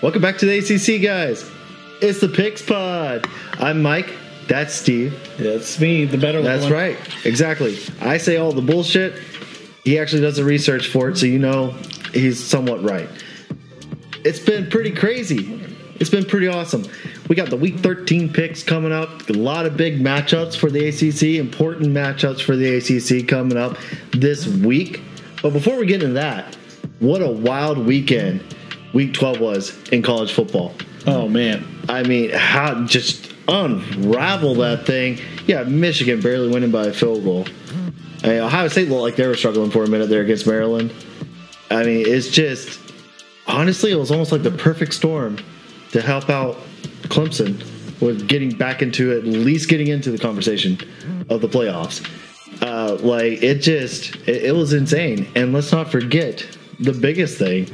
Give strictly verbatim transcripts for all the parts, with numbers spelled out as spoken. Welcome back to the A C C, guys. It's the Picks Pod. I'm Mike. That's Steve. That's me, the better one. That's right. Exactly. I say all the bullshit. He actually does the research for it, so you know he's somewhat right. It's been pretty crazy. It's been pretty awesome. We got the Week thirteen picks coming up. A lot of big matchups for the A C C, important matchups for the A C C coming up this week. But before we get into that, what a wild weekend Week twelve was in college football. Oh, man. I mean, how just unravel that thing. Yeah, Michigan barely winning by a field goal. I mean, Ohio State looked like they were struggling for a minute there against Maryland. I mean, it's just, honestly, it was almost like the perfect storm to help out Clemson with getting back into at least getting into the conversation of the playoffs. Uh, like, it just, it, it was insane. And let's not forget the biggest thing.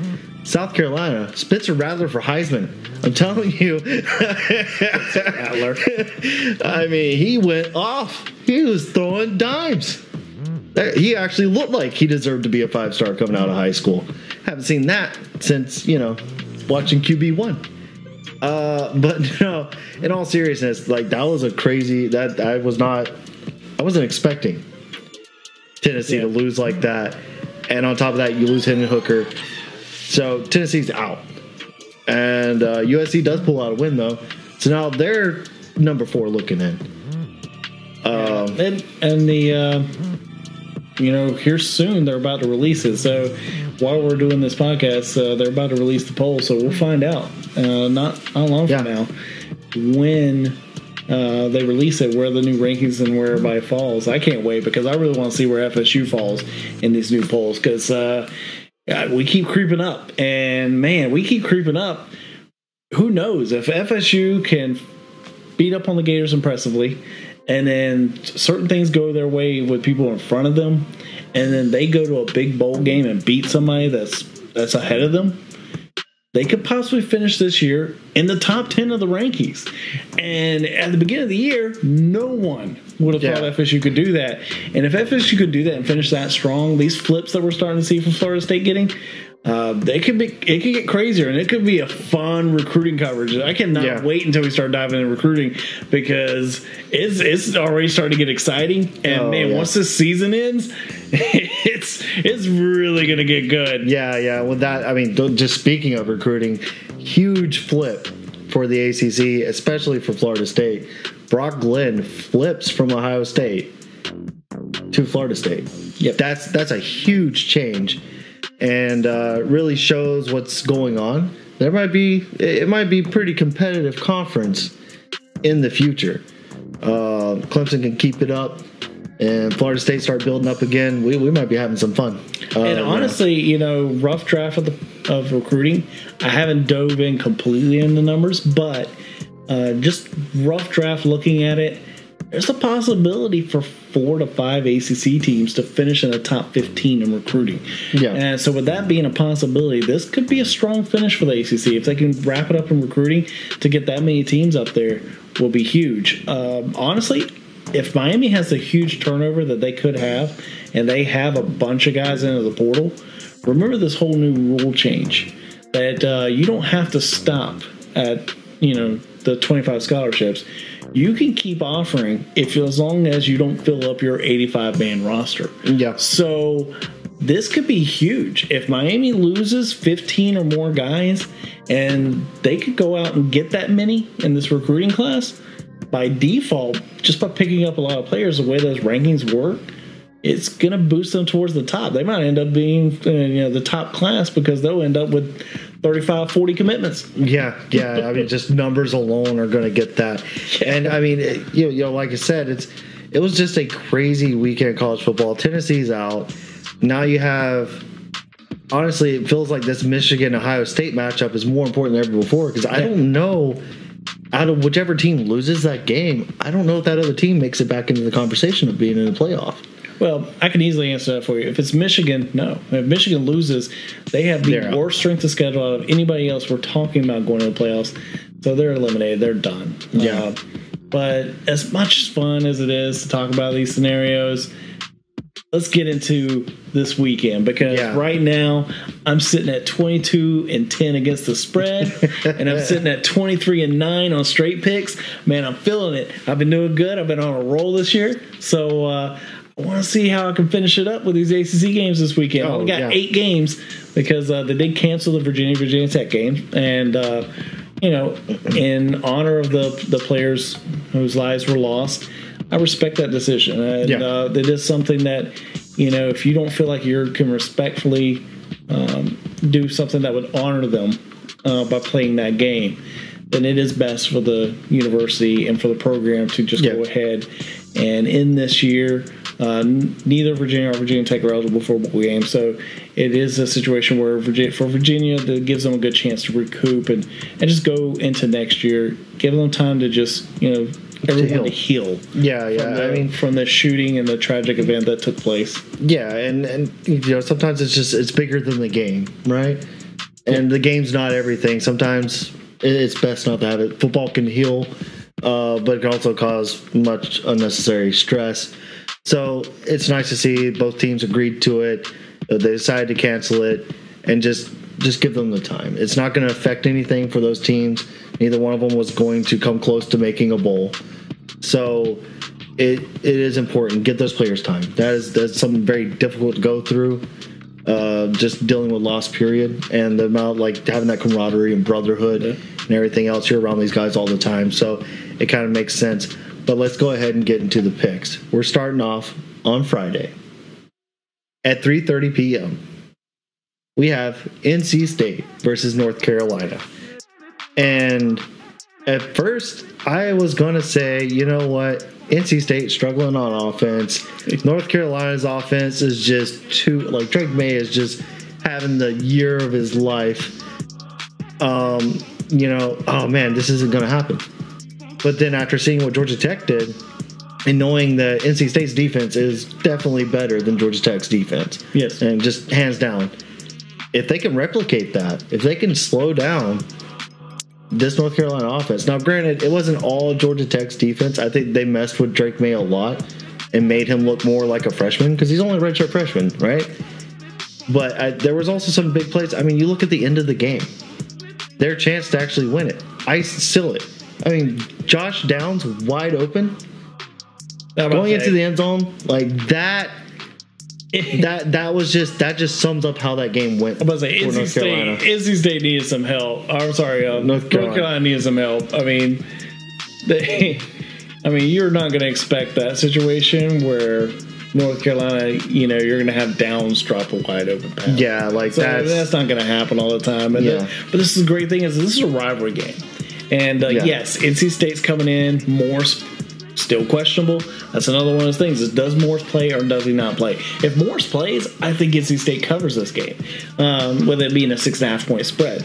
South Carolina, Spencer Rattler for Heisman. I'm telling you. Rattler. I mean, he went off. He was throwing dimes. He actually looked like he deserved to be a five-star coming out of high school. Haven't seen that since, you know, watching Q B one. Uh, but, no, in all seriousness, like, that was a crazy, that I was not, I wasn't expecting Tennessee yeah. to lose like that. And on top of that, you lose Hendon Hooker. So Tennessee's out, and uh, U S C does pull out a win though. So now they're number four looking in. Um, yeah. And and the uh, you know here soon they're about to release it. So while we're doing this podcast, uh, they're about to release the poll. So we'll find out uh, not not long yeah. from now when uh, they release it, where the new rankings and where everybody falls. I can't wait because I really want to see where F S U falls in these new polls because. Uh, God, we keep creeping up, and man, we keep creeping up. Who knows if F S U can beat up on the Gators impressively, and then certain things go their way with people in front of them, and then they go to a big bowl game and beat somebody that's that's ahead of them. They could possibly finish this year in the top ten of the rankings. And at the beginning of the year, no one would have yeah. thought F S U could do that. And if F S U could do that and finish that strong, these flips that we're starting to see from Florida State getting, uh, they could be it could get crazier, and it could be a fun recruiting coverage. I cannot yeah. wait until we start diving into recruiting because it's it's already starting to get exciting. And oh, man, yeah. once this season ends, it's it's really gonna get good. Yeah, yeah. Well, that I mean, just speaking of recruiting, huge flip for the A C C, especially for Florida State. Brock Glenn flips from Ohio State to Florida State. Yep, that's that's a huge change, and uh, really shows what's going on. There might be it might be pretty competitive conference in the future. Uh, Clemson can keep it up. And Florida State start building up again. We we might be having some fun. Uh, and honestly, you know, rough draft of the of recruiting. I haven't dove in completely in the numbers, but uh, just rough draft looking at it, there's a possibility for four to five A C C teams to finish in the top fifteen in recruiting. Yeah. And so with that being a possibility, this could be a strong finish for the A C C if they can wrap it up in recruiting. To get that many teams up there will be huge. Um, honestly. If Miami has a huge turnover that they could have, and they have a bunch of guys into the portal, remember this whole new rule change that uh, you don't have to stop at you know the twenty-five scholarships. You can keep offering if as long as you don't fill up your eighty-five man roster. Yeah. So this could be huge if Miami loses fifteen or more guys, and they could go out and get that many in this recruiting class. By default, just by picking up a lot of players, the way those rankings work, it's going to boost them towards the top. They might end up being you know, the top class because they'll end up with thirty-five, forty commitments. Yeah, yeah. I mean, just numbers alone are going to get that. And, I mean, it, you know, like I said, it's it was just a crazy weekend of college football. Tennessee's out. Now you have... Honestly, it feels like this Michigan-Ohio State matchup is more important than ever before because I don't know... Out of whichever team loses that game, I don't know if that other team makes it back into the conversation of being in the playoff. Well, I can easily answer that for you. If it's Michigan, no. If Michigan loses, they have the worst strength of schedule out of anybody else we're talking about going to the playoffs. So they're eliminated. They're done. Yeah. Uh, but as much fun as it is to talk about these scenarios, let's get into this weekend, because yeah. right now I'm sitting at twenty-two and ten against the spread, and I'm sitting at twenty-three and nine on straight picks. Man, I'm feeling it. I've been doing good. I've been on a roll this year. So uh, I want to see how I can finish it up with these A C C games this weekend. Oh, I only got yeah. eight games because uh, they did cancel the Virginia Virginia Tech game, and uh, you know, in honor of the the players whose lives were lost. I respect that decision, and yeah. uh, it is something that, you know, if you don't feel like you can respectfully um, do something that would honor them uh, by playing that game, then it is best for the university and for the program to just yeah. go ahead and end this year. Uh, neither Virginia or Virginia Tech are eligible for a bowl game, so it is a situation where Virginia, for Virginia, that gives them a good chance to recoup and, and just go into next year, give them time to just, you know, everyone to heal. Yeah, yeah. From the, I mean, from the shooting and the tragic event that took place. Yeah, and and you know, sometimes it's just it's bigger than the game, right? And the game's not everything. Sometimes it's best not to have it. Football can heal, uh, but it can also cause much unnecessary stress. So it's nice to see both teams agreed to it. They decided to cancel it and just just give them the time. It's not going to affect anything for those teams. Neither one of them was going to come close to making a bowl. So it it is important. Get those players time. That is that's something very difficult to go through, uh, just dealing with loss, period. And the amount, like, having that camaraderie and brotherhood yeah. and everything else. You're around these guys all the time. So it kind of makes sense. But let's go ahead and get into the picks. We're starting off on Friday at three thirty p.m. We have N C State versus North Carolina. And at first, I was going to say, you know what? N C State struggling on offense. North Carolina's offense is just too, like, Drake May is just having the year of his life. Um, you know, oh, man, this isn't going to happen. But then after seeing what Georgia Tech did and knowing that N C State's defense is definitely better than Georgia Tech's defense. Yes. And just hands down. If they can replicate that, if they can slow down this North Carolina offense. Now, granted, it wasn't all Georgia Tech's defense. I think they messed with Drake May a lot and made him look more like a freshman because he's only a redshirt freshman, right? But I, there was also some big plays. I mean, you look at the end of the game. Their chance to actually win it. I seal it. I mean, Josh Downs wide open. Going into the end zone, like that... that that was just that just sums up how that game went. I'm about to say N C State, N C State needed some help. I'm sorry, um, North Carolina. North Carolina needed some help. I mean, they, I mean, you're not going to expect that situation where North Carolina, you know, you're going to have Downs drop a wide open pass. Yeah, like so that's, that's not going to happen all the time. And yeah. then, but this is a great thing is this is a rivalry game, and uh, yeah. yes, N C State's coming in more. Sp- Still questionable. That's another one of those things. Is does Morse play or does he not play? If Morse plays, I think N C State covers this game, um, with it being a six and a half point spread.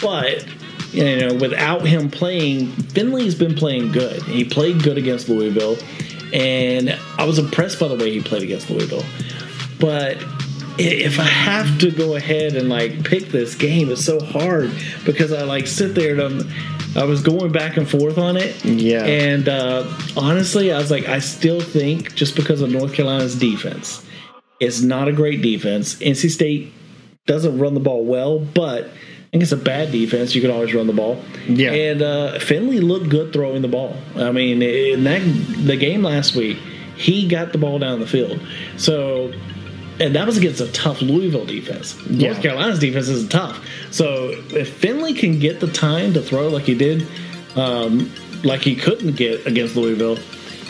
But you know, without him playing, Finley's been playing good. He played good against Louisville, and I was impressed by the way he played against Louisville. But if I have to go ahead and like pick this game, it's so hard because I like sit there and I'm. I was going back and forth on it. Yeah. And uh, honestly, I was like, I still think just because of North Carolina's defense, it's not a great defense. N C State doesn't run the ball well, but I think it's a bad defense. You can always run the ball. Yeah. And uh, Finley looked good throwing the ball. I mean, in that the game last week, he got the ball down the field. So. And that was against a tough Louisville defense. Yeah. North Carolina's defense isn't tough. So if Finley can get the time to throw like he did, um, like he couldn't get against Louisville,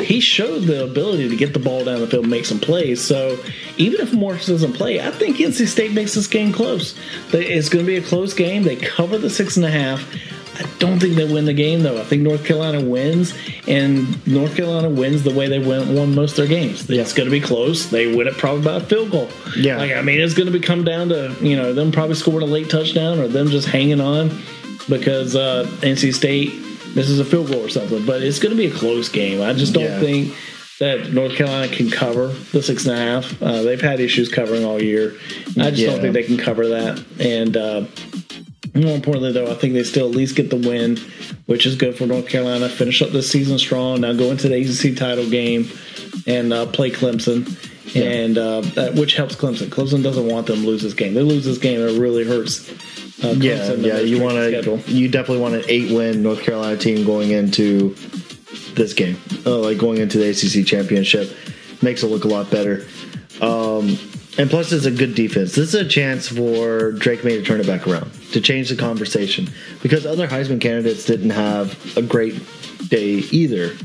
he showed the ability to get the ball down the field and make some plays. So even if Morris doesn't play, I think N C State makes this game close. It's going to be a close game. They cover the six and a half. I don't think they win the game, though. I think North Carolina wins, and North Carolina wins the way they win, won most of their games. It's going to be close. They win it probably by a field goal. Yeah. Like, I mean, it's going to be come down to, you know, them probably scoring a late touchdown or them just hanging on because uh, N C State misses a field goal or something. But it's going to be a close game. I just don't yeah. think that North Carolina can cover the six and a half. Uh, they've had issues covering all year. I just yeah. don't think they can cover that. And, uh, more importantly, though, I think they still at least get the win, which is good for North Carolina. Finish up this season strong. Now go into the A C C title game and uh, play Clemson. yeah. and uh, that, which helps Clemson. Clemson doesn't want them to lose this game. They lose this game, it really hurts. Uh, yeah, yeah. You want to, you definitely want an eight-win North Carolina team going into this game, uh, like going into the A C C championship. Makes it look a lot better. Um, and plus, it's a good defense. This is a chance for Drake May to turn it back around, to change the conversation, because other Heisman candidates didn't have a great day either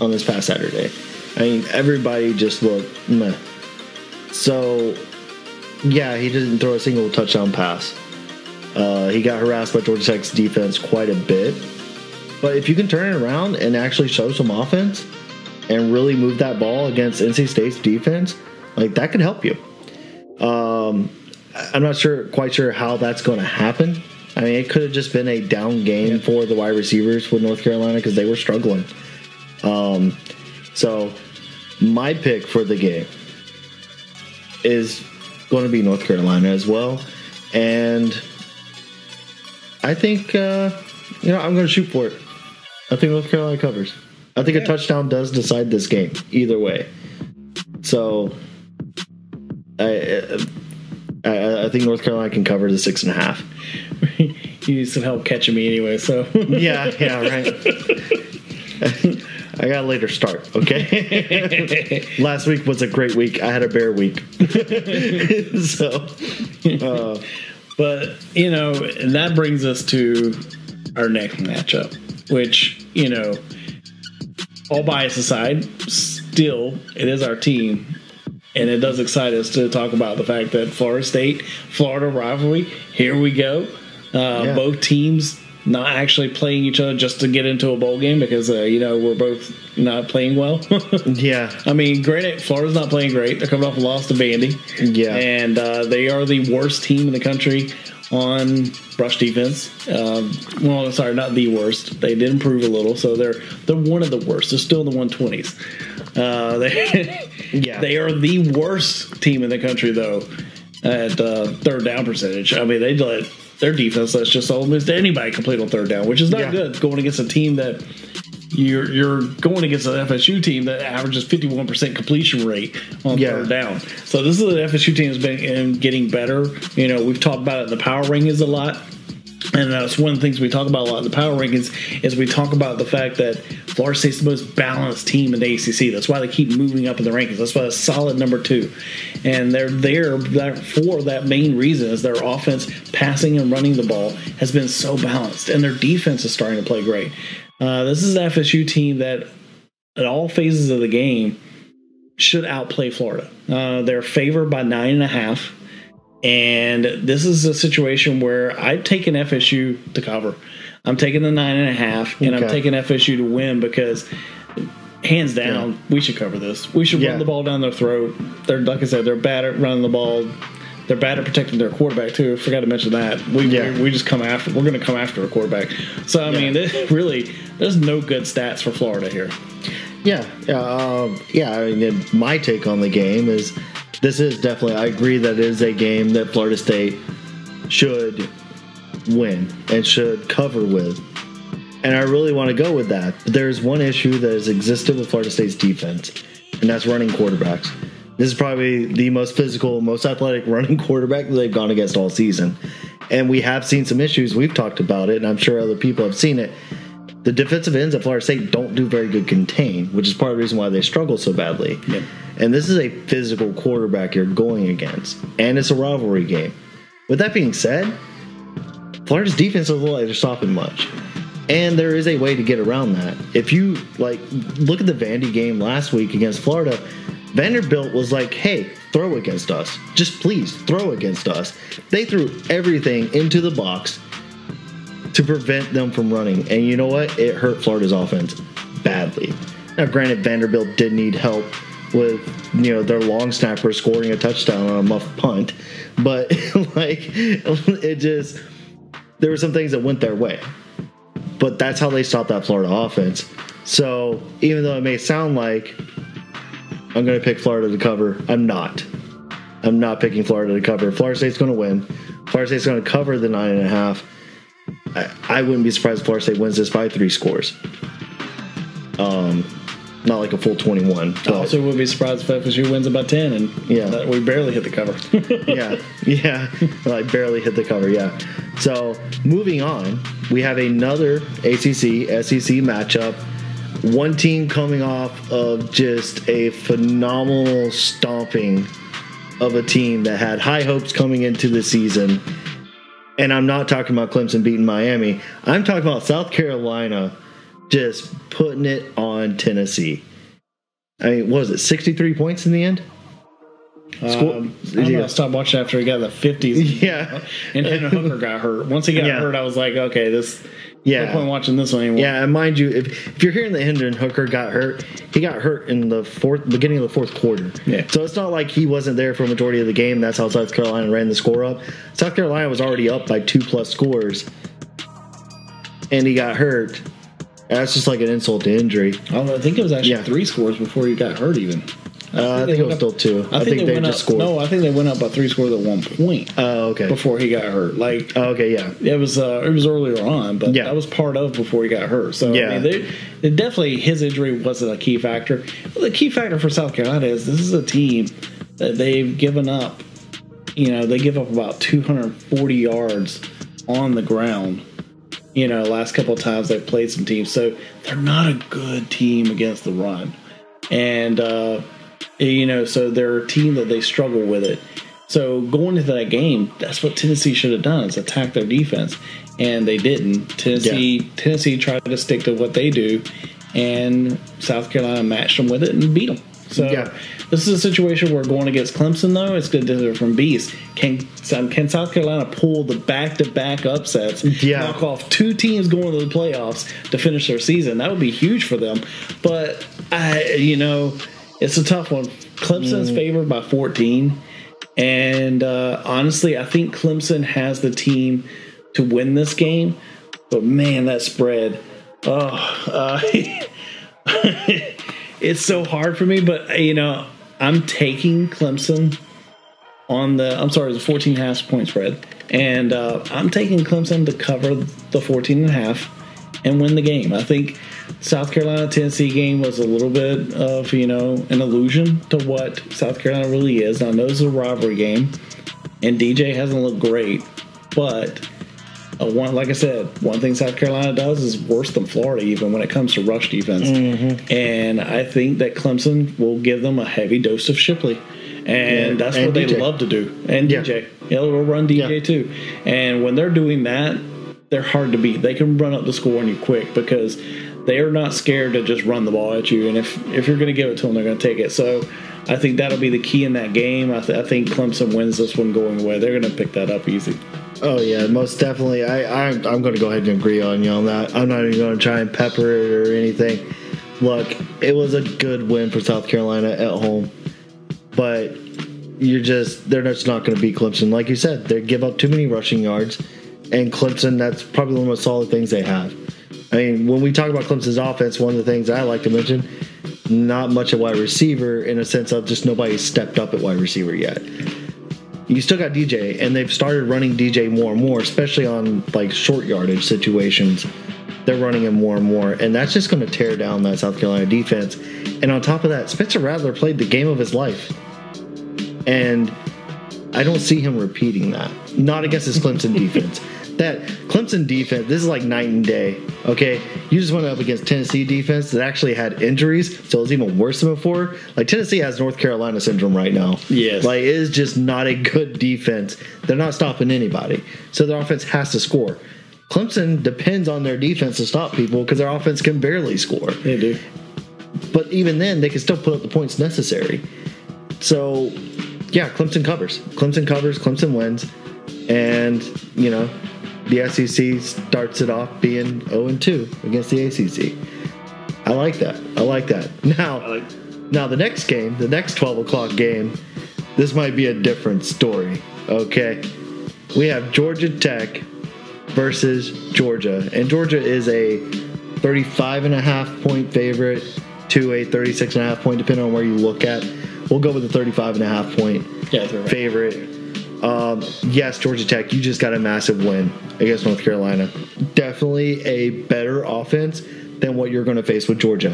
on this past Saturday. I mean, everybody just looked meh. So, yeah, he didn't throw a single touchdown pass. Uh, he got harassed by Georgia Tech's defense quite a bit. But if you can turn it around and actually show some offense and really move that ball against N C State's defense, like, that could help you. Um, I'm not sure, quite sure how that's going to happen. I mean, it could have just been a down game yeah. for the wide receivers with North Carolina because they were struggling. Um, so my pick for the game is going to be North Carolina as well. And I think, uh, you know, I'm going to shoot for it. I think North Carolina covers. I think yeah. a touchdown does decide this game either way. So I, I, I think North Carolina can cover the six and a half. You need some help catching me anyway, so. yeah, yeah, right. I got a later start, okay? Last week was a great week. I had a bear week. so, uh, but, you know, that brings us to our next matchup, which, you know, all bias aside, still, it is our team. And it does excite us to talk about the fact that Florida State, Florida rivalry, here we go. Uh, yeah. Both teams not actually playing each other just to get into a bowl game because, uh, you know, we're both not playing well. yeah. I mean, granted, Florida's not playing great. They're coming off a loss to Vandy. Yeah. And uh, they are the worst team in the country on rush defense. Uh, well, sorry, not the worst. They did improve a little, so they're they're one of the worst. They're still in the one twenties. Uh, they, yeah. they are the worst team in the country, though, at uh, third down percentage. I mean, they let their defense lets just almost anybody complete on third down, which is not yeah. good going against a team that you're you're going against an F S U team that averages fifty-one percent completion rate on yeah. third down. So this is an F S U team that's been getting better. You know, we've talked about it in the power rankings a lot. And that's one of the things we talk about a lot in the power rankings is we talk about the fact that Florida State's the most balanced team in the A C C. That's why they keep moving up in the rankings. That's why it's solid number two. And they're there for that main reason is their offense passing and running the ball has been so balanced. And their defense is starting to play great. Uh, this is an F S U team that at all phases of the game should outplay Florida. Uh, they're favored by nine and a half. And this is a situation where I've taken F S U to cover. I'm taking the nine and a half, and okay. I'm taking F S U to win because, hands down, yeah. we should cover this. We should yeah. run the ball down their throat. They're, like I said, they're bad at running the ball. They're bad at protecting their quarterback too. I forgot to mention that. We yeah. we, we just come after. We're going to come after a quarterback. So I yeah. mean, this, really, there's no good stats for Florida here. Yeah, uh, yeah. I mean, my take on the game is. This is definitely, I agree that it is a game that Florida State should win and should cover with. And I really want to go with that. But there's one issue that has existed with Florida State's defense, and that's running quarterbacks. This is probably the most physical, most athletic running quarterback that they've gone against all season. And we have seen some issues. We've talked about it, and I'm sure other people have seen it. The defensive ends at Florida State don't do very good contain, which is part of the reason why they struggle so badly. Yeah. And this is a physical quarterback you're going against, and it's a rivalry game. With that being said, Florida's defense doesn't look like they're stopping much, and there is a way to get around that. If you like, look at the Vandy game last week against Florida, Vanderbilt was like, "Hey, throw against us, just please throw against us." They threw everything into the box to prevent them from running, and you know what? It hurt Florida's offense badly. Now, granted, Vanderbilt did need help with, you know, their long snapper scoring a touchdown on a muffed punt, but like it just there were some things that went their way, but that's how they stopped that Florida offense. So even though it may sound like I'm going to pick Florida to cover, I'm not. I'm not picking Florida to cover. Florida State's going to win. Florida State's going to cover the nine and a half. I, I wouldn't be surprised if Florida State wins this by three scores. Um, not like a full twenty-one. I also would be surprised if F S U wins about ten, and yeah, that we barely hit the cover. yeah, yeah, like barely hit the cover. Yeah. So moving on, we have another A C C S E C matchup. One team coming off of just a phenomenal stomping of a team that had high hopes coming into the season. And I'm not talking about Clemson beating Miami. I'm talking about South Carolina just putting it on Tennessee. I mean, what was it, sixty-three points in the end? Um, I don't know, I stopped watching after he got the fifties. Yeah. And Hendon Hooker got hurt. Once he got yeah. hurt, I was like, okay, this... Yeah. No point watching this one anymore. Yeah, and mind you, if, if you're hearing that Hendon Hooker got hurt, he got hurt in the fourth beginning of the fourth quarter. Yeah. So it's not like he wasn't there for a majority of the game. That's how South Carolina ran the score up. South Carolina was already up by two plus scores, and he got hurt. That's just like an insult to injury. Although I think it was actually yeah. three scores before he got hurt even. I think, uh, I think it was up, still two. I, I think, think they, they just up, scored. No, I think they went up by three scores at one point. Oh, uh, okay. Before he got hurt, like oh, okay, yeah, it was uh, it was earlier on, but yeah. that was part of before he got hurt. So yeah, I mean, they, they definitely his injury wasn't a key factor. But the key factor for South Carolina is this is a team that they've given up. You know, they give up about two hundred forty yards on the ground. You know, last couple of times they've played some teams, so they're not a good team against the run, and. uh You know, so they're a team that they struggle with it. So going into that game, that's what Tennessee should have done, is attack their defense, and they didn't. Tennessee yeah. Tennessee tried to stick to what they do, and South Carolina matched them with it and beat them. So yeah. this is a situation where going against Clemson, though, it's good to hear from Beast. Can can South Carolina pull the back-to-back upsets, yeah. knock off two teams going to the playoffs to finish their season? That would be huge for them. But, I, you know... It's a tough one. Clemson's mm. favored by fourteen. And uh, honestly, I think Clemson has the team to win this game. But, man, that spread. Oh, uh, it's so hard for me. But, you know, I'm taking Clemson on the – I'm sorry, it's a fourteen and a half point spread. And uh, I'm taking Clemson to cover the fourteen and a half and win the game. I think – South Carolina-Tennessee game was a little bit of, you know, an allusion to what South Carolina really is. Now, I know this is a rivalry game, and D J hasn't looked great, but uh, one, like I said, one thing South Carolina does is worse than Florida even when it comes to rush defense. Mm-hmm. And I think that Clemson will give them a heavy dose of Shipley. And yeah, that's and what D J. They love to do. And yeah. D J. It'll run D J yeah. too. And when they're doing that, they're hard to beat. They can run up the score on you quick because – they are not scared to just run the ball at you, and if, if you're going to give it to them, they're going to take it. So I think that'll be the key in that game. I, th- I think Clemson wins this one going away. They're going to pick that up easy. Oh, yeah, most definitely. I, I, I'm going to go ahead and agree on you on that. I'm not even going to try and pepper it or anything. Look, it was a good win for South Carolina at home, but you're just they're just not going to beat Clemson. Like you said, they give up too many rushing yards, and Clemson, that's probably one of the most solid things they have. I mean, when we talk about Clemson's offense, one of the things I like to mention, not much at wide receiver in a sense of just nobody stepped up at wide receiver yet. You still got D J, and they've started running D J more and more, especially on, like, short yardage situations. They're running him more and more, and that's just going to tear down that South Carolina defense. And on top of that, Spencer Rattler played the game of his life. And I don't see him repeating that. Not against his Clemson defense. That Clemson defense, this is like night and day, okay? You just went up against Tennessee defense that actually had injuries, so it was even worse than before. Like, Tennessee has North Carolina syndrome right now. Yes. Like, it is just not a good defense. They're not stopping anybody, so their offense has to score. Clemson depends on their defense to stop people because their offense can barely score. They do. But even then, they can still put up the points necessary. So, yeah, Clemson covers. Clemson covers, Clemson wins, and, you know... The S E C starts it off being oh and two against the A C C. I like that. I like that. Now, like- now the next game, the next twelve o'clock game, this might be a different story, okay? We have Georgia Tech versus Georgia. And Georgia is a thirty-five and a half point favorite to a thirty-six and a half point, depending on where you look at. We'll go with the thirty-five and a half point yeah, right. favorite. Um, yes, Georgia Tech, you just got a massive win against North Carolina. Definitely a better offense than what you're going to face with Georgia.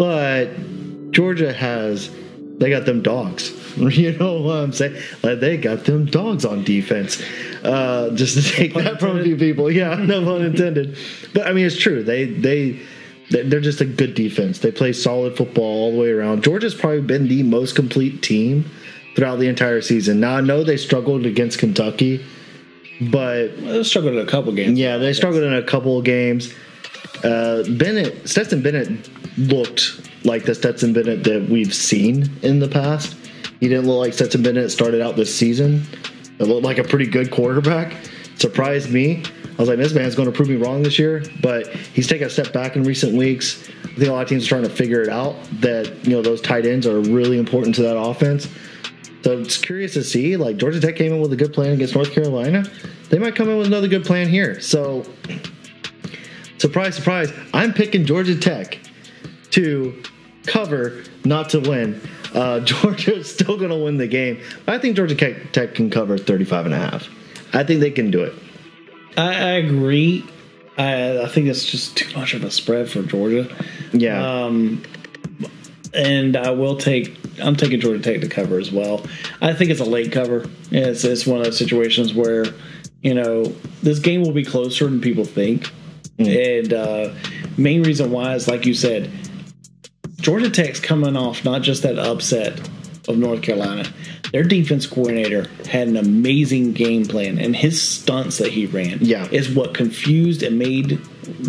But Georgia has, they got them dogs. You know what I'm saying? Like, they got them dogs on defense. Uh, just to take no that from a few people. Yeah, no pun intended. But, I mean, it's true. They, they, they're just a good defense. They play solid football all the way around. Georgia's probably been the most complete team throughout the entire season. Now, I know they struggled against Kentucky, but... Well, they struggled in a couple games. Yeah, they struggled in a couple of games. Uh, Bennett, Stetson Bennett looked like the Stetson Bennett that we've seen in the past. He didn't look like Stetson Bennett started out this season. It looked like a pretty good quarterback. Surprised me. I was like, this man's going to prove me wrong this year. But he's taken a step back in recent weeks. I think a lot of teams are trying to figure it out that, you know, those tight ends are really important to that offense. So it's curious to see. Like, Georgia Tech came in with a good plan against North Carolina. They might come in with another good plan here. So, surprise, surprise, I'm picking Georgia Tech to cover, not to win. Uh, Georgia is still going to win the game. I think Georgia Tech can cover thirty-five and a half. I think they can do it. I, I agree. I, I think that's just too much of a spread for Georgia. Yeah. Um, and I will take. I'm taking Georgia Tech to cover as well. I think it's a late cover. It's it's one of those situations where, you know, this game will be closer than people think. Mm. And uh, main reason why is, like you said, Georgia Tech's coming off not just that upset of North Carolina. Their defense coordinator had an amazing game plan, and his stunts that he ran yeah. is what confused and made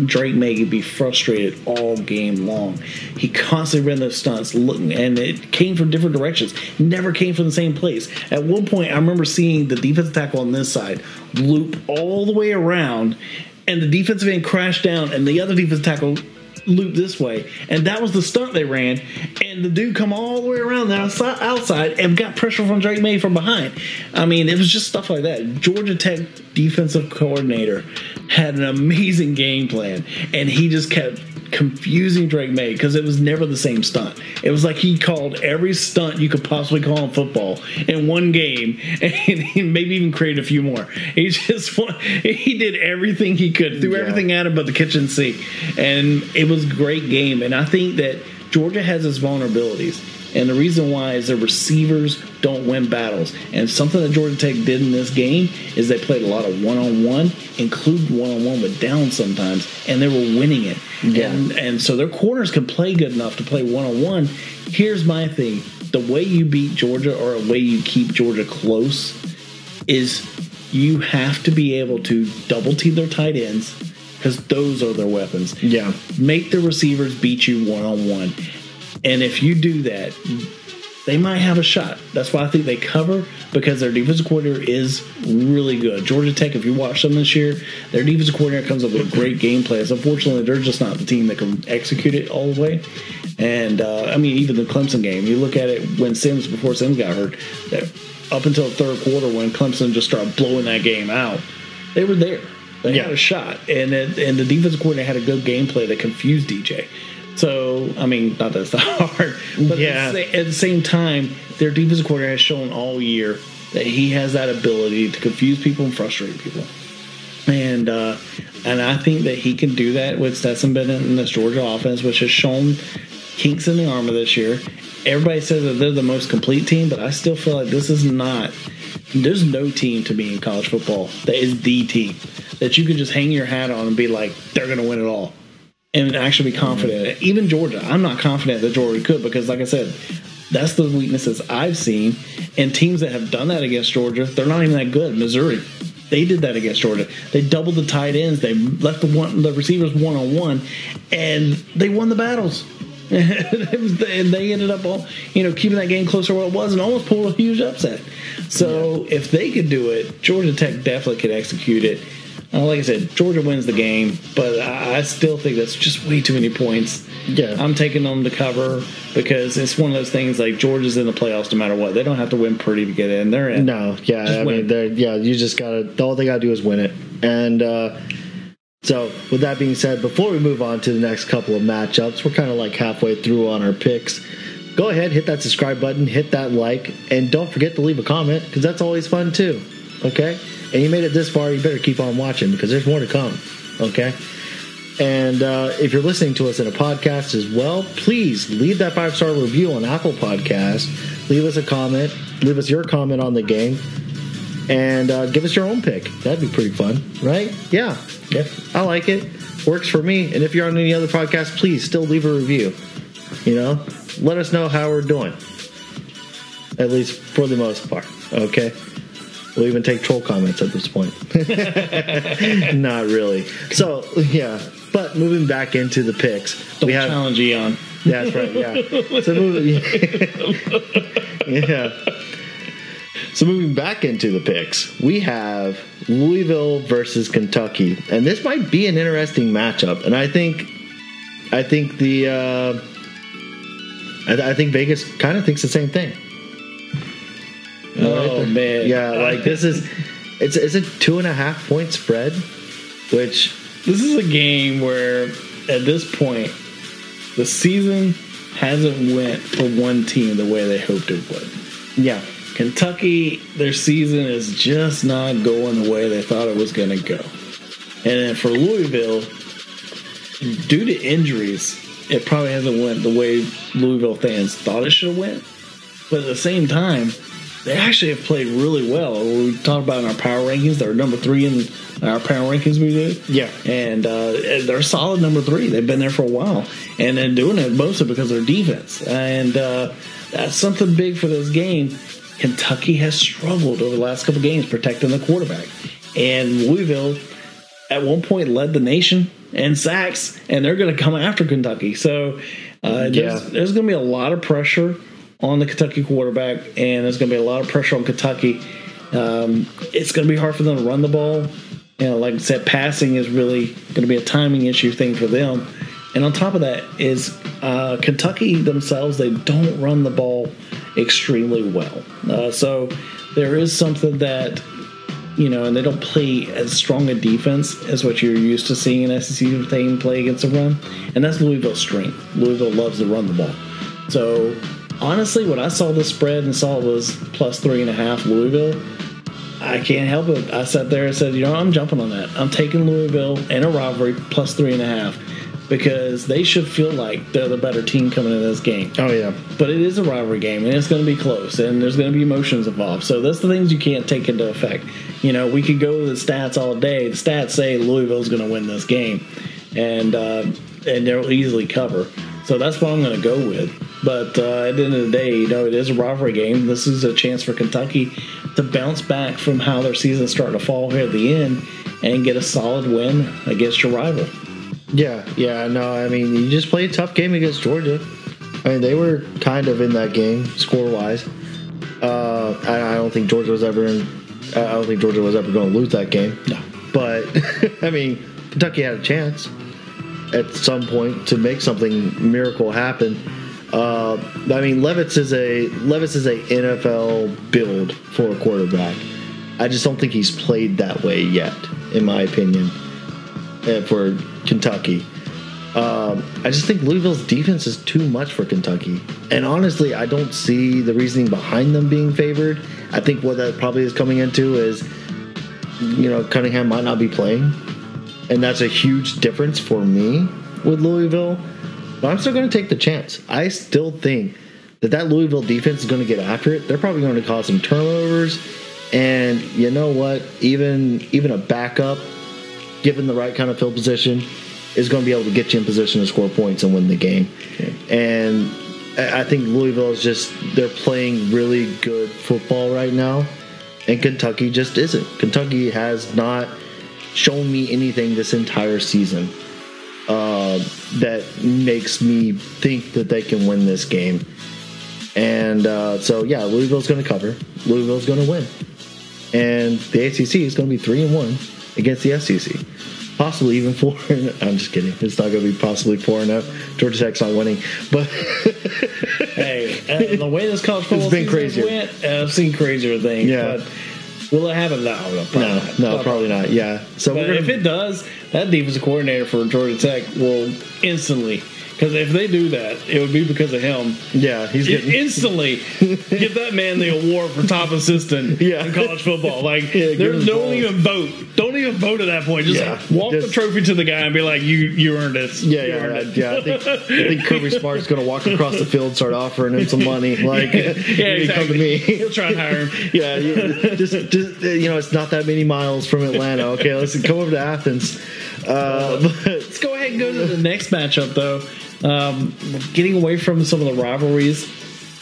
Drake May be frustrated all game long. He constantly ran those stunts, looking, and it came from different directions. Never came from the same place. At one point, I remember seeing the defensive tackle on this side loop all the way around, and the defensive end crashed down, and the other defensive tackle loop this way, and that was the stunt they ran, and the dude come all the way around the outside, outside and got pressure from Drake May from behind. I mean, it was just stuff like that. Georgia Tech defensive coordinator had an amazing game plan, and he just kept confusing Drake May because it was never the same stunt. It was like he called every stunt you could possibly call in football in one game, and maybe even created a few more. He just he did everything he could, threw yeah. everything at him but the kitchen sink, and it was a great game. And I think that Georgia has its vulnerabilities, and the reason why is the receivers don't win battles. And something that Georgia Tech did in this game is they played a lot of one-on-one, including one-on-one with Downs sometimes, and they were winning it. Yeah. And, and so their corners can play good enough to play one-on-one. Here's my thing. The way you beat Georgia, or a way you keep Georgia close, is you have to be able to double-team their tight ends because those are their weapons. Yeah. Make the receivers beat you one-on-one. And if you do that, they might have a shot. That's why I think they cover, because their defensive coordinator is really good. Georgia Tech, if you watch them this year, their defensive coordinator comes up with great game plans. Unfortunately, they're just not the team that can execute it all the way. And, uh, I mean, even the Clemson game, you look at it when Sims, before Sims got hurt, up until the third quarter when Clemson just started blowing that game out, they were there. They yeah. had a shot. And, it, and the defensive coordinator had a good game play that confused D J. So, I mean, not that it's not hard, but yeah. at, the, at the same time, their defensive coordinator has shown all year that he has that ability to confuse people and frustrate people. And uh, and I think that he can do that with Stetson Bennett and this Georgia offense, which has shown kinks in the armor this year. Everybody says that they're the most complete team, but I still feel like this is not – there's no team to me in college football that is the team that you can just hang your hat on and be like, they're going to win it all. And actually be confident in it. Even Georgia, I'm not confident that Georgia could, because, like I said, that's the weaknesses I've seen. And teams that have done that against Georgia, they're not even that good. Missouri, they did that against Georgia. They doubled the tight ends. They left the one, the receivers one-on-one, and they won the battles. And they ended up all, you know, keeping that game closer where it was and almost pulled a huge upset. So yeah. if they could do it, Georgia Tech definitely could execute it. Like I said, Georgia wins the game, but I still think that's just way too many points. Yeah, I'm taking them to cover because it's one of those things like Georgia's in the playoffs no matter what. They don't have to win pretty to get in. They're in. No, yeah, just I win. mean, they're, yeah, you just gotta. All they gotta do is win it. And uh, so, with that being said, before we move on to the next couple of matchups, we're kind of like halfway through on our picks. Go ahead, hit that subscribe button, hit that like, and don't forget to leave a comment because that's always fun too. Okay. And you made it this far, you better keep on watching because there's more to come, okay? And uh, if you're listening to us in a podcast as well, please leave that five-star review on Apple Podcasts. Leave us a comment. Leave us your comment on the game. And uh, give us your own pick. That'd be pretty fun, right? Yeah. Yep. I like it. Works for me. And if you're on any other podcast, please still leave a review. You know? Let us know how we're doing. At least for the most part. Okay? We'll even take troll comments at this point. Not really. So, yeah. But moving back into the picks. Don't we have, challenge Eon. That's right, yeah. So moving, yeah. So moving back into the picks, we have Louisville versus Kentucky. And this might be an interesting matchup. And I think I think the uh, I, I think Vegas kind of thinks the same thing. Oh, right, man. Yeah, like this is it's it's a two and a half point spread, which this is a game where at this point the season hasn't went for one team the way they hoped it would. Yeah. Kentucky, their season is just not going the way they thought it was going to go. And then for Louisville, due to injuries, it probably hasn't went the way Louisville fans thought it should have went. But at the same time, they actually have played really well. We talked about in our power rankings, they're number three in our power rankings we did. Yeah. And uh, they're solid number three. They've been there for a while. And they're doing it mostly because of their defense. And uh, that's something big for this game. Kentucky has struggled over the last couple of games protecting the quarterback. And Louisville, at one point, led the nation in sacks, and they're going to come after Kentucky. So uh, yeah. there's, there's going to be a lot of pressure on the Kentucky quarterback, and there's going to be a lot of pressure on Kentucky. Um, it's going to be hard for them to run the ball. You know, like I said, passing is really going to be a timing issue thing for them. And on top of that is uh, Kentucky themselves, they don't run the ball extremely well. Uh, so there is something that, you know, and they don't play as strong a defense as what you're used to seeing an S E C team play against the run. And that's Louisville's strength. Louisville loves to run the ball. So honestly, when I saw the spread and saw it was plus three and a half Louisville, I can't help it. I sat there and said, you know, I'm jumping on that. I'm taking Louisville in a rivalry plus three and a half. Because they should feel like they're the better team coming into this game. Oh, yeah. But it is a rivalry game, and it's going to be close, and there's going to be emotions involved. So that's the things you can't take into effect. You know, we could go to the stats all day. The stats say Louisville's going to win this game, and uh, and they'll easily cover. So that's what I'm going to go with. But uh, at the end of the day, you know, it is a rivalry game. This is a chance for Kentucky to bounce back from how their season's starting to fall here at the end and get a solid win against your rival. Yeah, yeah, no, I mean, you just played a tough game against Georgia. I mean, they were kind of in that game, score-wise. Uh, I, I don't think Georgia was ever in, I don't think Georgia was ever going to lose that game. No. But, I mean, Kentucky had a chance at some point to make something miracle happen. Uh, I mean, Levis is a Levis is a N F L build for a quarterback. I just don't think he's played that way yet, in my opinion. For Kentucky, um, I just think Louisville's defense is too much for Kentucky, and honestly, I don't see the reasoning behind them being favored. I think what that probably is coming into is, you know, Cunningham might not be playing, and that's a huge difference for me with Louisville. But I'm still going to take the chance. I still think that that Louisville defense is going to get after it. They're probably going to cause some turnovers, and you know what? Even even a backup, given the right kind of field position, is going to be able to get you in position to score points and win the game. Okay. And I think Louisville is just, they're playing really good football right now, and Kentucky just isn't. Kentucky has not shown me anything this entire season uh, that makes me think that they can win this game. And uh, so, yeah, Louisville's going to cover. Louisville's going to win. And the A C C is going to be three and one. Against the S E C, possibly even four. I'm just kidding. It's not going to be possibly four and up. Georgia Tech's not winning, but hey, uh, the way this college football has been crazier. Went, uh, I've seen crazier things. Yeah, but will it happen? No, no, probably no, not. no, probably not. Yeah. So we're gonna, if it does, that defensive coordinator for Georgia Tech will instantly Because if they do that, it would be because of him. Yeah, he's getting instantly give that man the award for top assistant yeah. in college football. Like, yeah, don't balls. even vote. Don't even vote at that point. Just yeah. like, walk Just, the trophy to the guy and be like, "You, you earned it." Yeah, you yeah, earned right. it. yeah. I think, I think Kirby Smart's going to walk across the field, start offering him some money. Like, yeah, yeah exactly. Come to me. He'll try and hire him. yeah, you, just, just you know, it's not that many miles from Atlanta. Okay, let's come over to Athens. Uh, but, let's go ahead and go to the next matchup, though. Um, getting away from some of the rivalries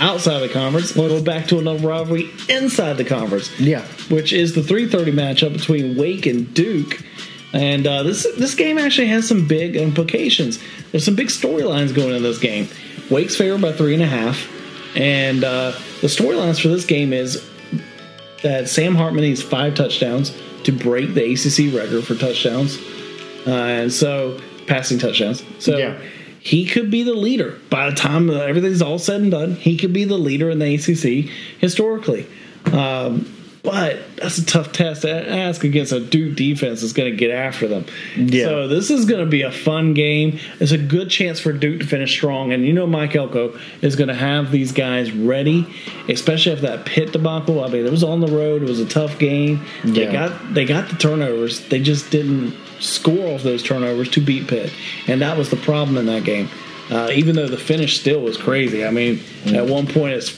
outside the conference, we'll go back to another rivalry inside the conference. Yeah, which is the three thirty matchup between Wake and Duke. And uh, this this game actually has some big implications. There's some big storylines going in this game. Wake's favored by three and a half, and uh, the storylines for this game is that Sam Hartman needs five touchdowns to break the A C C record for touchdowns, uh, and so passing touchdowns. So. Yeah. He could be the leader. By the time everything's all said and done, he could be the leader in the A C C historically. Um, but that's a tough test to ask against a Duke defense that's going to get after them. Yeah. So this is going to be a fun game. It's a good chance for Duke to finish strong. And you know Mike Elko is going to have these guys ready, especially after that Pitt debacle. I mean, it was on the road. It was a tough game. Yeah. They got, they got the turnovers. They just didn't score off those turnovers to beat Pitt, and that was the problem in that game. Uh, even though the finish still was crazy, I mean, mm. at one point it's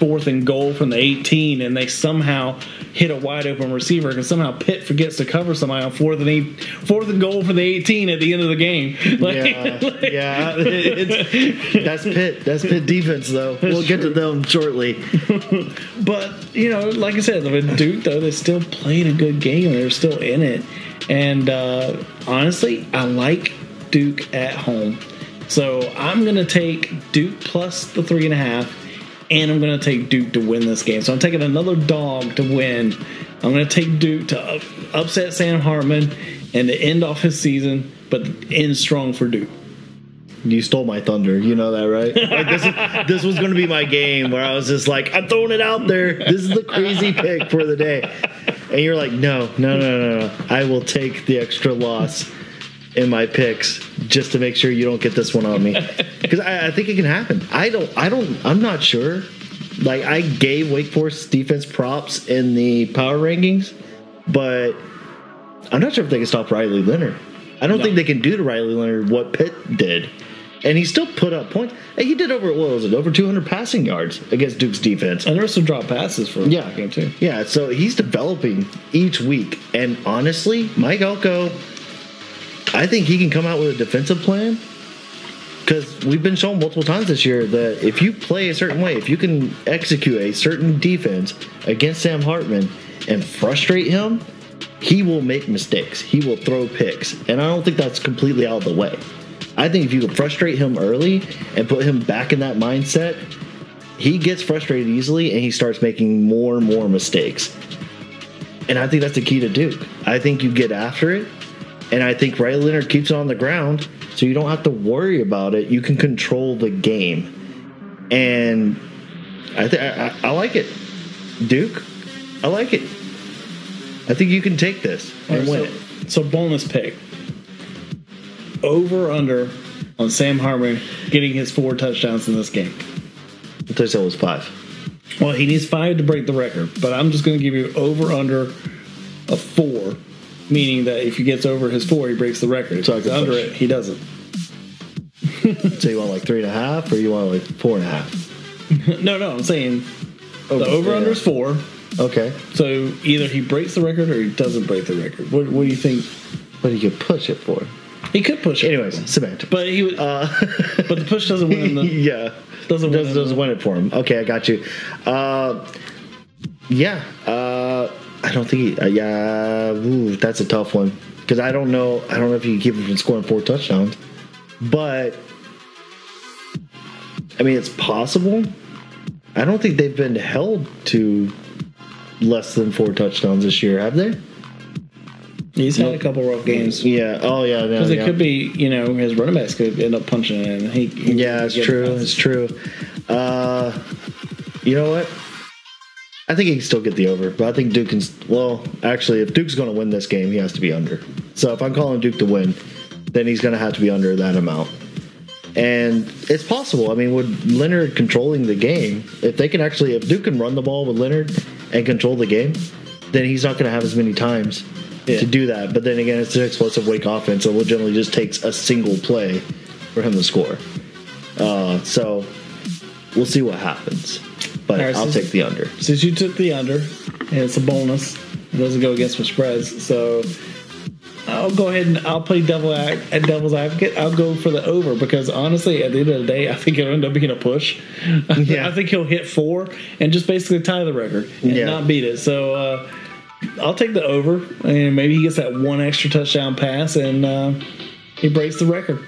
fourth and goal from the eighteen, and they somehow hit a wide open receiver, and somehow Pitt forgets to cover somebody on fourth and eight, fourth and goal from the eighteen at the end of the game. Like, yeah, like, yeah, it's, that's Pitt. That's Pitt defense, though. We'll get true. to them shortly. But you know, like I said, with Duke though, they still played a good game. They're still in it. And uh, honestly, I like Duke at home. So I'm going to take Duke plus the three and a half, and I'm going to take Duke to win this game. So I'm taking another dog to win. I'm going to take Duke to upset Sam Hartman and to end off his season, but end strong for Duke. You stole my thunder. You know that, right? Like this, is, this was going to be my game where I was just like, I'm throwing it out there. This is the crazy pick for the day. And you're like, no, no, no, no, no. I will take the extra loss in my picks just to make sure you don't get this one on me. Because I, I think it can happen. I don't, I don't, I'm not sure. Like, I gave Wake Forest defense props in the power rankings, but I'm not sure if they can stop Riley Leonard. I don't no. think they can do to Riley Leonard what Pitt did. And he still put up points. And he did over, what was it, over two hundred passing yards against Duke's defense. And there were some drop passes for him yeah. that game, too. Yeah, so he's developing each week. And honestly, Mike Elko, I think he can come out with a defensive plan. Because we've been shown multiple times this year that if you play a certain way, if you can execute a certain defense against Sam Hartman and frustrate him, he will make mistakes. He will throw picks. And I don't think that's completely out of the way. I think if you can frustrate him early and put him back in that mindset, he gets frustrated easily and he starts making more and more mistakes. And I think that's the key to Duke. I think you get after it, and I think Riley Leonard keeps it on the ground so you don't have to worry about it. You can control the game. And I, th- I-, I like it. Duke, I like it. I think you can take this and win it. So bonus pick. Over under on Sam Hartman getting his four touchdowns in this game. I thought it was five. Well, he needs five to break the record, but I'm just going to give you over under a four, meaning that if he gets over his four, he breaks the record. If so he's under push. it, he doesn't. So you want like three and a half, or you want like four and a half? no, no, I'm saying over the over under is four. Okay. So either he breaks the record or he doesn't break the record. What, what do you think? What do you push it for? He could push it. Anyways, semantics. But he would, uh, but the push doesn't win. The, yeah, doesn't win. Doesn't, doesn't win it for him. Okay, I got you. Uh, yeah, uh, I don't think. He, uh, yeah, ooh, that's a tough one because I don't know. I don't know if you can keep him from scoring four touchdowns, but I mean it's possible. I don't think they've been held to less than four touchdowns this year, have they? He's had a couple rough games. Yeah. Oh, yeah. Because yeah, it yeah. could be, you know, his running backs could end up punching in. He, he, yeah, it's true. It's true. Uh, you know what? I think he can still get the over, but I think Duke can. Well, actually, if Duke's going to win this game, he has to be under. So if I'm calling Duke to win, then he's going to have to be under that amount. And it's possible. I mean, with Leonard controlling the game, if they can actually, if Duke can run the ball with Leonard and control the game, then he's not going to have as many times yeah. to do that. But then again, it's an explosive Wake offense. It will generally just takes a single play for him to score. Uh, so we'll see what happens. But right, I'll take the under. Since you took the under, and it's a bonus, it doesn't go against my spreads. So I'll go ahead and I'll play devil and devil's advocate. I'll go for the over because honestly, at the end of the day, I think it'll end up being a push. Yeah. I think he'll hit four and just basically tie the record and yeah. not beat it. So uh, I'll take the over, and maybe he gets that one extra touchdown pass and uh, he breaks the record.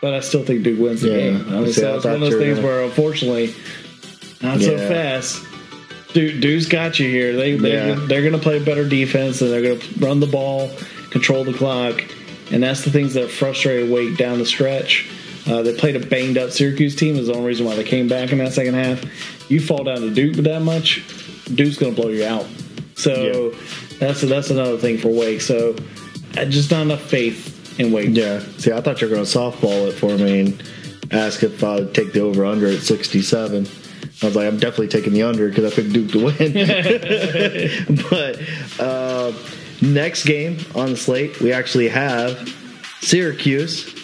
But I still think Duke wins the yeah, game. I mean, so it's one of those things where, unfortunately, not yeah. so fast. Duke, Duke's got you here. They, they yeah. they're going to play better defense, and they're going to run the ball, control the clock, and that's the things that frustrated Wake down the stretch. Uh, they played a banged-up Syracuse team. Is the only reason why they came back in that second half. You fall down to Duke with that much, Duke's going to blow you out. So yeah. that's that's another thing for Wake. So just not enough faith in Wake. Yeah. See, I thought you were going to softball it for me and ask if I would take the over-under at sixty-seven. I was like, I'm definitely taking the under because I picked Duke to win. But uh, next game on the slate, we actually have Syracuse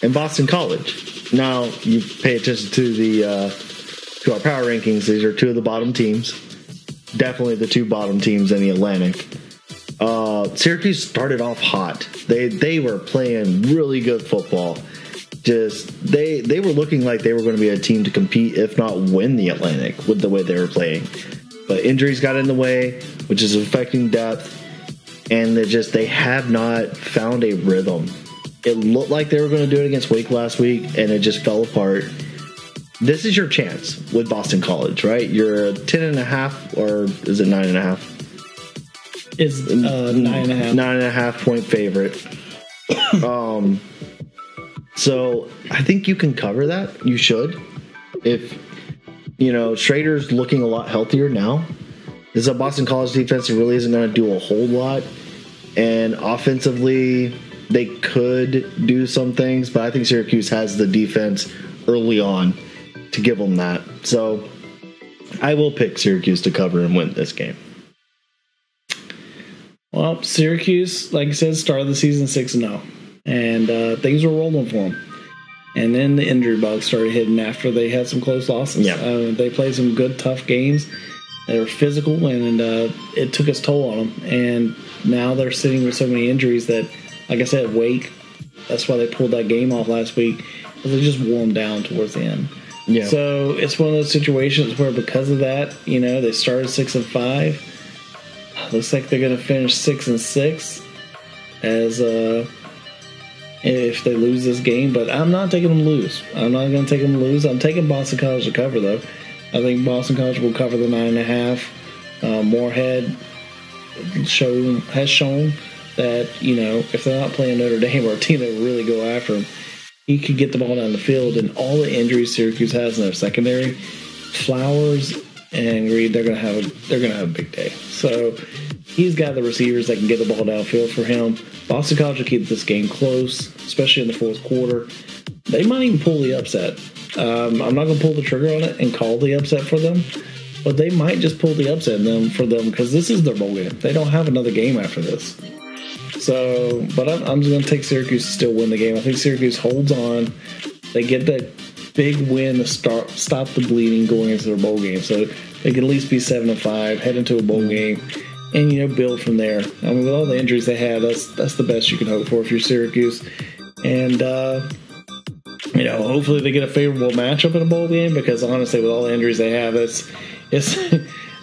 and Boston College. Now, you pay attention to the uh, to our power rankings. These are two of the bottom teams. Definitely the two bottom teams in the Atlantic. Uh, Syracuse started off hot. They they were playing really good football. Just they they were looking like they were going to be a team to compete, if not win the Atlantic, with the way they were playing. But injuries got in the way, which is affecting depth, and they just they have not found a rhythm. It looked like they were going to do it against Wake last week, and it just fell apart. This is your chance with Boston College, right? You're ten and a half, or is it nine and a half? It's uh, nine and a half, nine and a half point favorite. um. So I think you can cover that. You should. If, you know, Schrader's looking a lot healthier now. This is a Boston College defense that really isn't going to do a whole lot. And offensively, they could do some things, but I think Syracuse has the defense early on to give them that. So I will pick Syracuse to cover and win this game. Well, Syracuse, like I said, started the season six and oh. And uh, things were rolling for them. And then the injury bug started hitting after they had some close losses. Yep. Uh, they played some good, tough games. They were physical, and uh, it took its toll on them. And now they're sitting with so many injuries that, like I said, Wake, that's why they pulled that game off last week, because they just wore them down towards the end. Yeah. So it's one of those situations where because of that, you know, they started six and five. Looks like they're going to finish six and six as uh, – if they lose this game, but I'm not taking them to lose. I'm not going to take them to lose. I'm taking Boston College to cover, though. I think Boston College will cover the nine and a half. Uh, Moorhead show, has shown that, you know, if they're not playing Notre Dame or a team that will really go after him, he could get the ball down the field. And all the injuries Syracuse has in their secondary, Flowers and Reed, they're going to have a they're going to have a big day. So he's got the receivers that can get the ball downfield for him. Boston College will keep this game close, especially in the fourth quarter. They might even pull the upset. Um, I'm not going to pull the trigger on it and call the upset for them, but they might just pull the upset in them for them because this is their bowl game. They don't have another game after this. So, but I'm, I'm just going to take Syracuse to still win the game. I think Syracuse holds on. They get that big win to start, stop the bleeding going into their bowl game. So they can at least be seven and five, head into a bowl game. And, you know, build from there. I mean, with all the injuries they had, that's that's the best you can hope for if you're Syracuse. And, uh, you know, hopefully they get a favorable matchup in a bowl game because, honestly, with all the injuries they have, it's, it's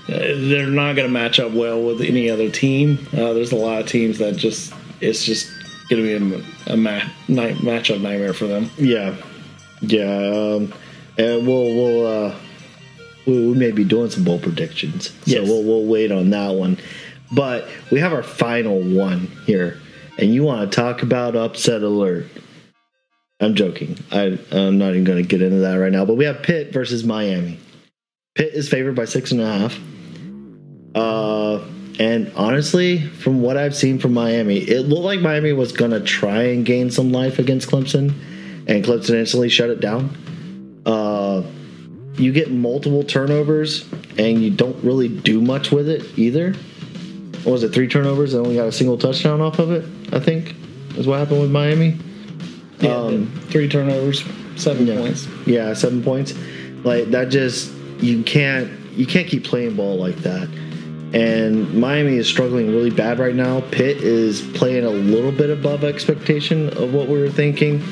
they're not going to match up well with any other team. Uh, there's a lot of teams that just – it's just going to be a, a ma- night, matchup nightmare for them. Yeah. Yeah. Um, and we'll, we'll – uh we may be doing some bowl predictions, yes. So we'll we'll wait on that one. But we have our final one here, and you want to talk about upset alert? I'm joking. I, I'm not even going to get into that right now. But we have Pitt versus Miami. Pitt is favored by six and a half. Uh, and honestly, from what I've seen from Miami, it looked like Miami was going to try and gain some life against Clemson, and Clemson instantly shut it down. Uh, you get multiple turnovers, and you don't really do much with it either. What was it, three turnovers and only got a single touchdown off of it, I think, is what happened with Miami. Yeah, um, three turnovers, seven yeah, points. Yeah, seven points. Like, that just, you can't, you can't keep playing ball like that. And Miami is struggling really bad right now. Pitt is playing a little bit above expectation of what we were thinking.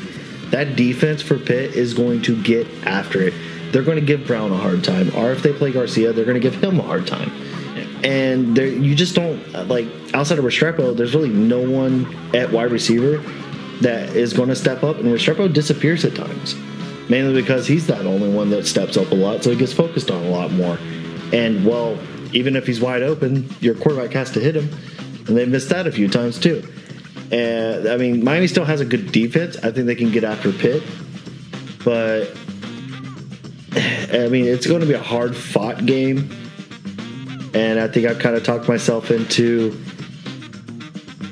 That defense for Pitt is going to get after it. They're going to give Brown a hard time. Or if they play Garcia, they're going to give him a hard time. And there, you just don't, like, outside of Restrepo, there's really no one at wide receiver that is going to step up. And Restrepo disappears at times, mainly because he's not the only one that steps up a lot, so he gets focused on a lot more. And, well, even if he's wide open, your quarterback has to hit him, and they missed that a few times too. And I mean, Miami still has a good defense. I think they can get after Pitt, but I mean, it's going to be a hard-fought game. And I think I've kind of talked myself into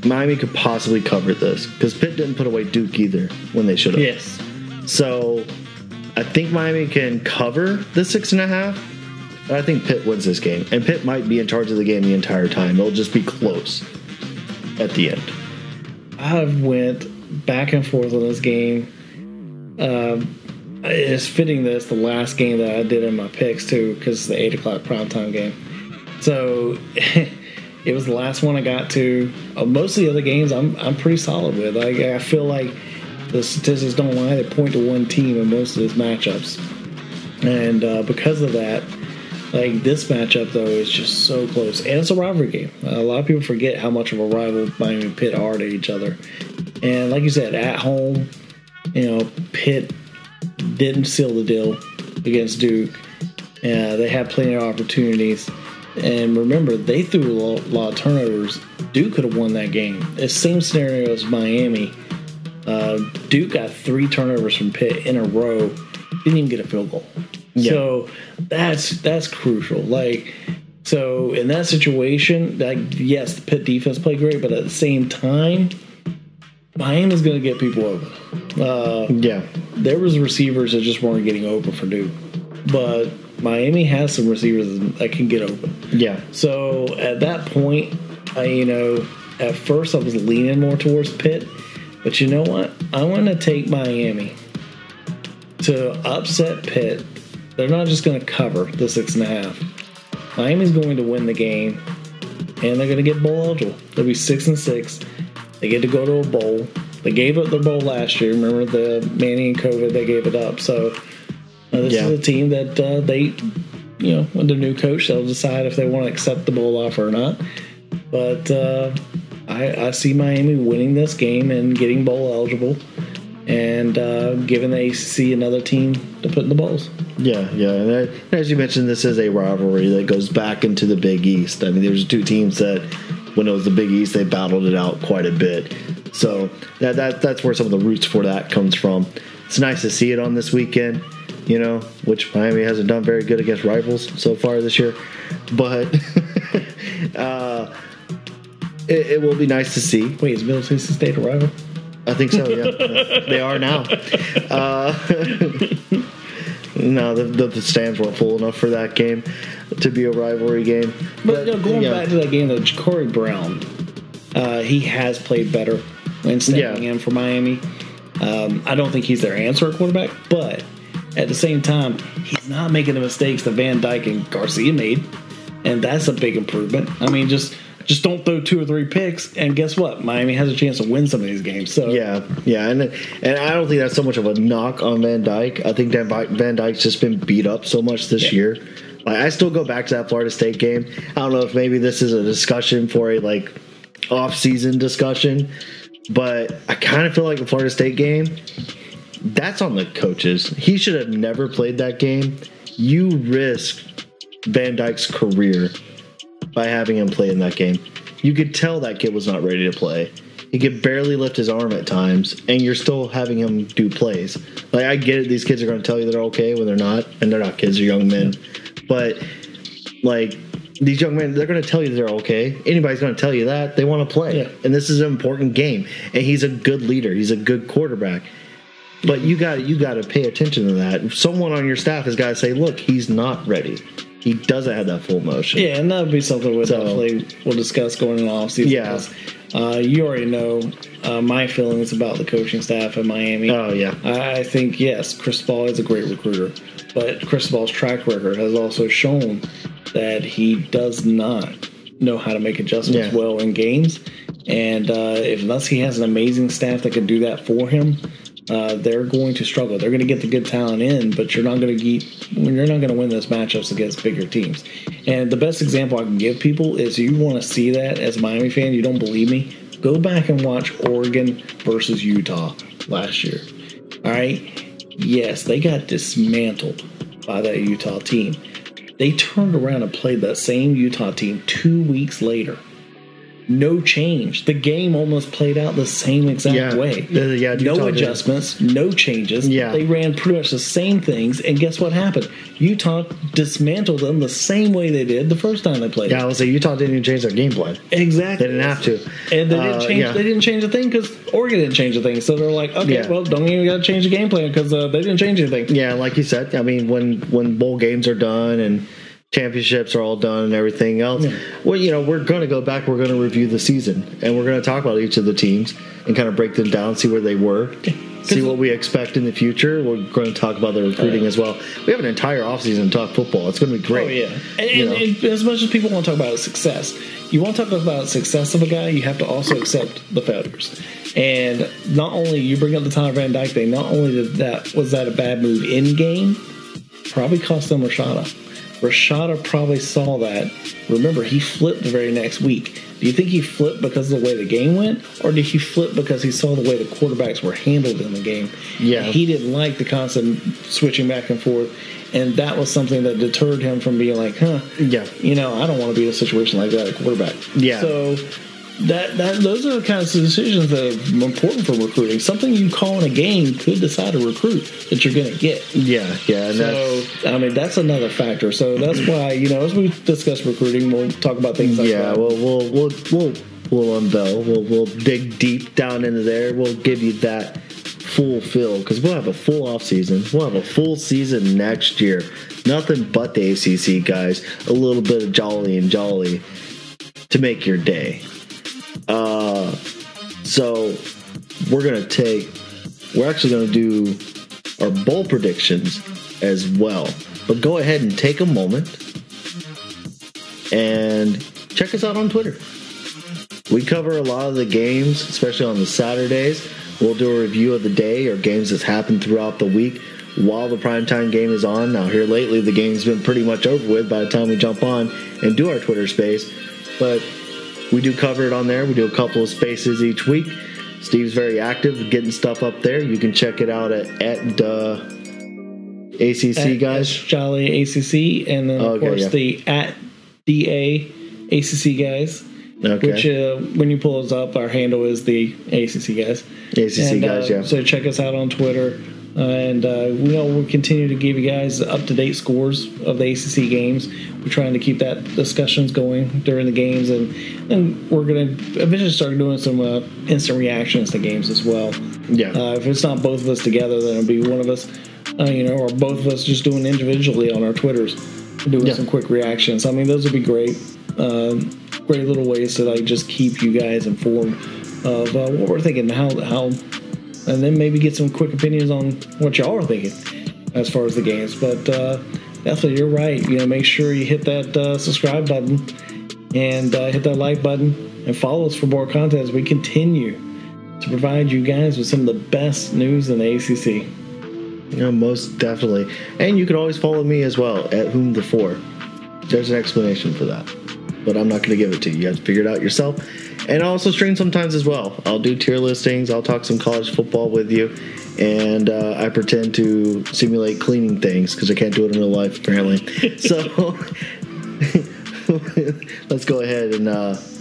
Miami could possibly cover this, because Pitt didn't put away Duke either when they should have. Yes. So I think Miami can cover the six and a half. But I think Pitt wins this game. And Pitt might be in charge of the game the entire time. It'll just be close at the end. I went back and forth on this game. Uh, it's fitting that it's the last game that I did in my picks, too, because it's the eight o'clock primetime game. So it was the last one I got to. Uh, most of the other games I'm I'm pretty solid with. Like, I feel like the statistics don't lie. They point to one team in most of these matchups. And uh, because of that, like, this matchup, though, is just so close. And it's a rivalry game. Uh, a lot of people forget how much of a rival Miami and Pitt are to each other. And like you said, at home, you know, Pitt didn't seal the deal against Duke. Uh, they had plenty of opportunities. And remember, they threw a lot of turnovers. Duke could have won that game. It's the same scenario as Miami. Uh, Duke got three turnovers from Pitt in a row. Didn't even get a field goal. Yeah. So that's that's crucial. Like, so in that situation, like, yes, the Pitt defense played great, but at the same time, Miami's going to get people open. Uh, yeah, there was receivers that just weren't getting open for Duke, but Miami has some receivers that can get open. Yeah. So at that point, I, you know, at first I was leaning more towards Pitt, but you know what? I want to take Miami to upset Pitt. They're not just going to cover the six and a half. Miami's going to win the game, and they're going to get bowl eligible. They'll be six and six. They get to go to a bowl. They gave up their bowl last year. Remember the Manning and COVID? They gave it up. So uh, this yeah. is a team that uh, they, you know, with their new coach, they'll decide if they want to accept the bowl offer or not. But uh, I, I see Miami winning this game and getting bowl eligible, and uh, giving the A C C another team to put in the bowls. Yeah, yeah. And I, as you mentioned, this is a rivalry that goes back into the Big East. I mean, there's two teams that, when it was the Big East, they battled it out quite a bit. So that, that that's where some of the roots for that comes from. It's nice to see it on this weekend, you know, which Miami hasn't done very good against rivals so far this year. But uh, it, it will be nice to see. Wait, is Middle Tennessee State a rival? I think so, yeah. They are now. Uh, no, the, the stands weren't full enough for that game to be a rivalry game. But, but you know, going yeah. back to that game, that Corey Brown, uh, he has played better when standing yeah. in for Miami. Um, I don't think he's their answer at quarterback, but at the same time, he's not making the mistakes that Van Dyke and Garcia made, and that's a big improvement. I mean, just... Just don't throw two or three picks, and guess what? Miami has a chance to win some of these games. So yeah, yeah, and and I don't think that's so much of a knock on Van Dyke. I think that Van Dyke's just been beat up so much this yeah. year. Like, I still go back to that Florida State game. I don't know if maybe this is a discussion for a like off-season discussion, but I kind of feel like the Florida State game, that's on the coaches. He should have never played that game. You risk Van Dyke's career by having him play in that game. You could tell that kid was not ready to play. He could barely lift his arm at times, and you're still having him do plays. Like, I get it, these kids are going to tell you they're okay when they're not, and they're not kids, they're young men. But, like, these young men, they're going to tell you they're okay. Anybody's going to tell you that. They want to play. Yeah. And this is an important game. And he's a good leader. He's a good quarterback. But you got you got to pay attention to that. Someone on your staff has got to say, "Look, he's not ready. He doesn't have that full motion." Yeah, and that'll be something we'll so, definitely we'll discuss going in the offseason. Yeah, uh, you already know uh, my feelings about the coaching staff at Miami. Oh yeah, I think yes, Cristobal is a great recruiter, but Cristobal's track record has also shown that he does not know how to make adjustments yeah. well in games, and uh, if unless he has an amazing staff that can do that for him. Uh, they're going to struggle. They're going to get the good talent in, but you're not going to get, you're not going to win those matchups against bigger teams. And the best example I can give people is, you want to see that as a Miami fan, you don't believe me, go back and watch Oregon versus Utah last year. All right? Yes, they got dismantled by that Utah team. They turned around and played that same Utah team two weeks later. No change. The game almost played out the same exact yeah. way. Uh, yeah, no adjustments, did. no changes. Yeah. They ran pretty much the same things, and guess what happened? Utah dismantled them the same way they did the first time they played. Yeah, I was like, Utah didn't even change their game plan. Exactly. They didn't have to. And they didn't uh, change yeah. They didn't change a thing because Oregon didn't change a thing. So they're like, okay, yeah. well, don't even got to change the game plan because uh, they didn't change anything. Yeah, like you said, I mean, when, when bowl games are done and championships are all done and everything else. Yeah. Well, you know, we're going to go back. We're going to review the season, and we're going to talk about each of the teams and kind of break them down, see where they were, yeah. see what we expect in the future. We're going to talk about the recruiting uh, as well. We have an entire offseason to talk football. It's going to be great. Oh, yeah. And, you know? and, and as much as people want to talk about success, you want to talk about success of a guy, you have to also accept the failures. And not only you bring up the Tyler Van Dyke thing, not only did that was that a bad move in game, probably cost them Rashada. Rashada probably saw that. Remember, he flipped the very next week. Do you think he flipped because of the way the game went, or did he flip because he saw the way the quarterbacks were handled in the game? Yeah. He didn't like the constant switching back and forth, and that was something that deterred him from being like, huh, yeah, you know, I don't want to be in a situation like that at quarterback. Yeah. So that that those are the kinds of decisions that are important for recruiting. Something you call in a game could decide a recruit that you're going to get. Yeah, yeah. And so, I mean, that's another factor. So that's why, you know, as we discuss recruiting, we'll talk about things like yeah, that. Yeah, well, we'll, we'll, we'll, we'll unveil. We'll, we'll dig deep down into there. We'll give you that full fill because we'll have a full off season. We'll have a full season next year. Nothing but the A C C, guys. A little bit of Jolly and Jolly to make your day. Uh, so we're gonna take. We're actually gonna do our bowl predictions as well. But go ahead and take a moment and check us out on Twitter. We cover a lot of the games, especially on the Saturdays. We'll do a review of the day or games that's happened throughout the week while the primetime game is on. Now here lately, the game's been pretty much over with by the time we jump on and do our Twitter space, but. We do cover it on there. We do a couple of spaces each week. Steve's very active getting stuff up there. You can check it out at at DaACCGuys. SJolleyACC. And then, of okay, course, yeah. the at DaACCGuys. Okay. Which, uh, when you pull us up, our handle is the ACCGuys. ACCGuys, uh, yeah. So check us out on Twitter. Uh, and uh, we know we'll continue to give you guys up-to-date scores of the A C C games. We're trying to keep that discussions going during the games, and, and we're going to eventually start doing some uh, instant reactions to games as well. Yeah. Uh, if it's not both of us together, then it'll be one of us, uh, you know, or both of us just doing individually on our Twitters, doing yeah. some quick reactions. I mean, those would be great, uh, great little ways to like just keep you guys informed of uh, what we're thinking, how how. And then maybe get some quick opinions on what y'all are thinking as far as the games. But uh, definitely, you're right. You know, make sure you hit that uh, subscribe button and uh, hit that like button and follow us for more content as we continue to provide you guys with some of the best news in the A C C. You know, most definitely. And you can always follow me as well at Whomthefor. There's an explanation for that, but I'm not going to give it to you. You have to figure it out yourself. And I also stream sometimes as well. I'll do tier listings. I'll talk some college football with you. And uh, I pretend to simulate cleaning things because I can't do it in real life, apparently. So let's go ahead and uh,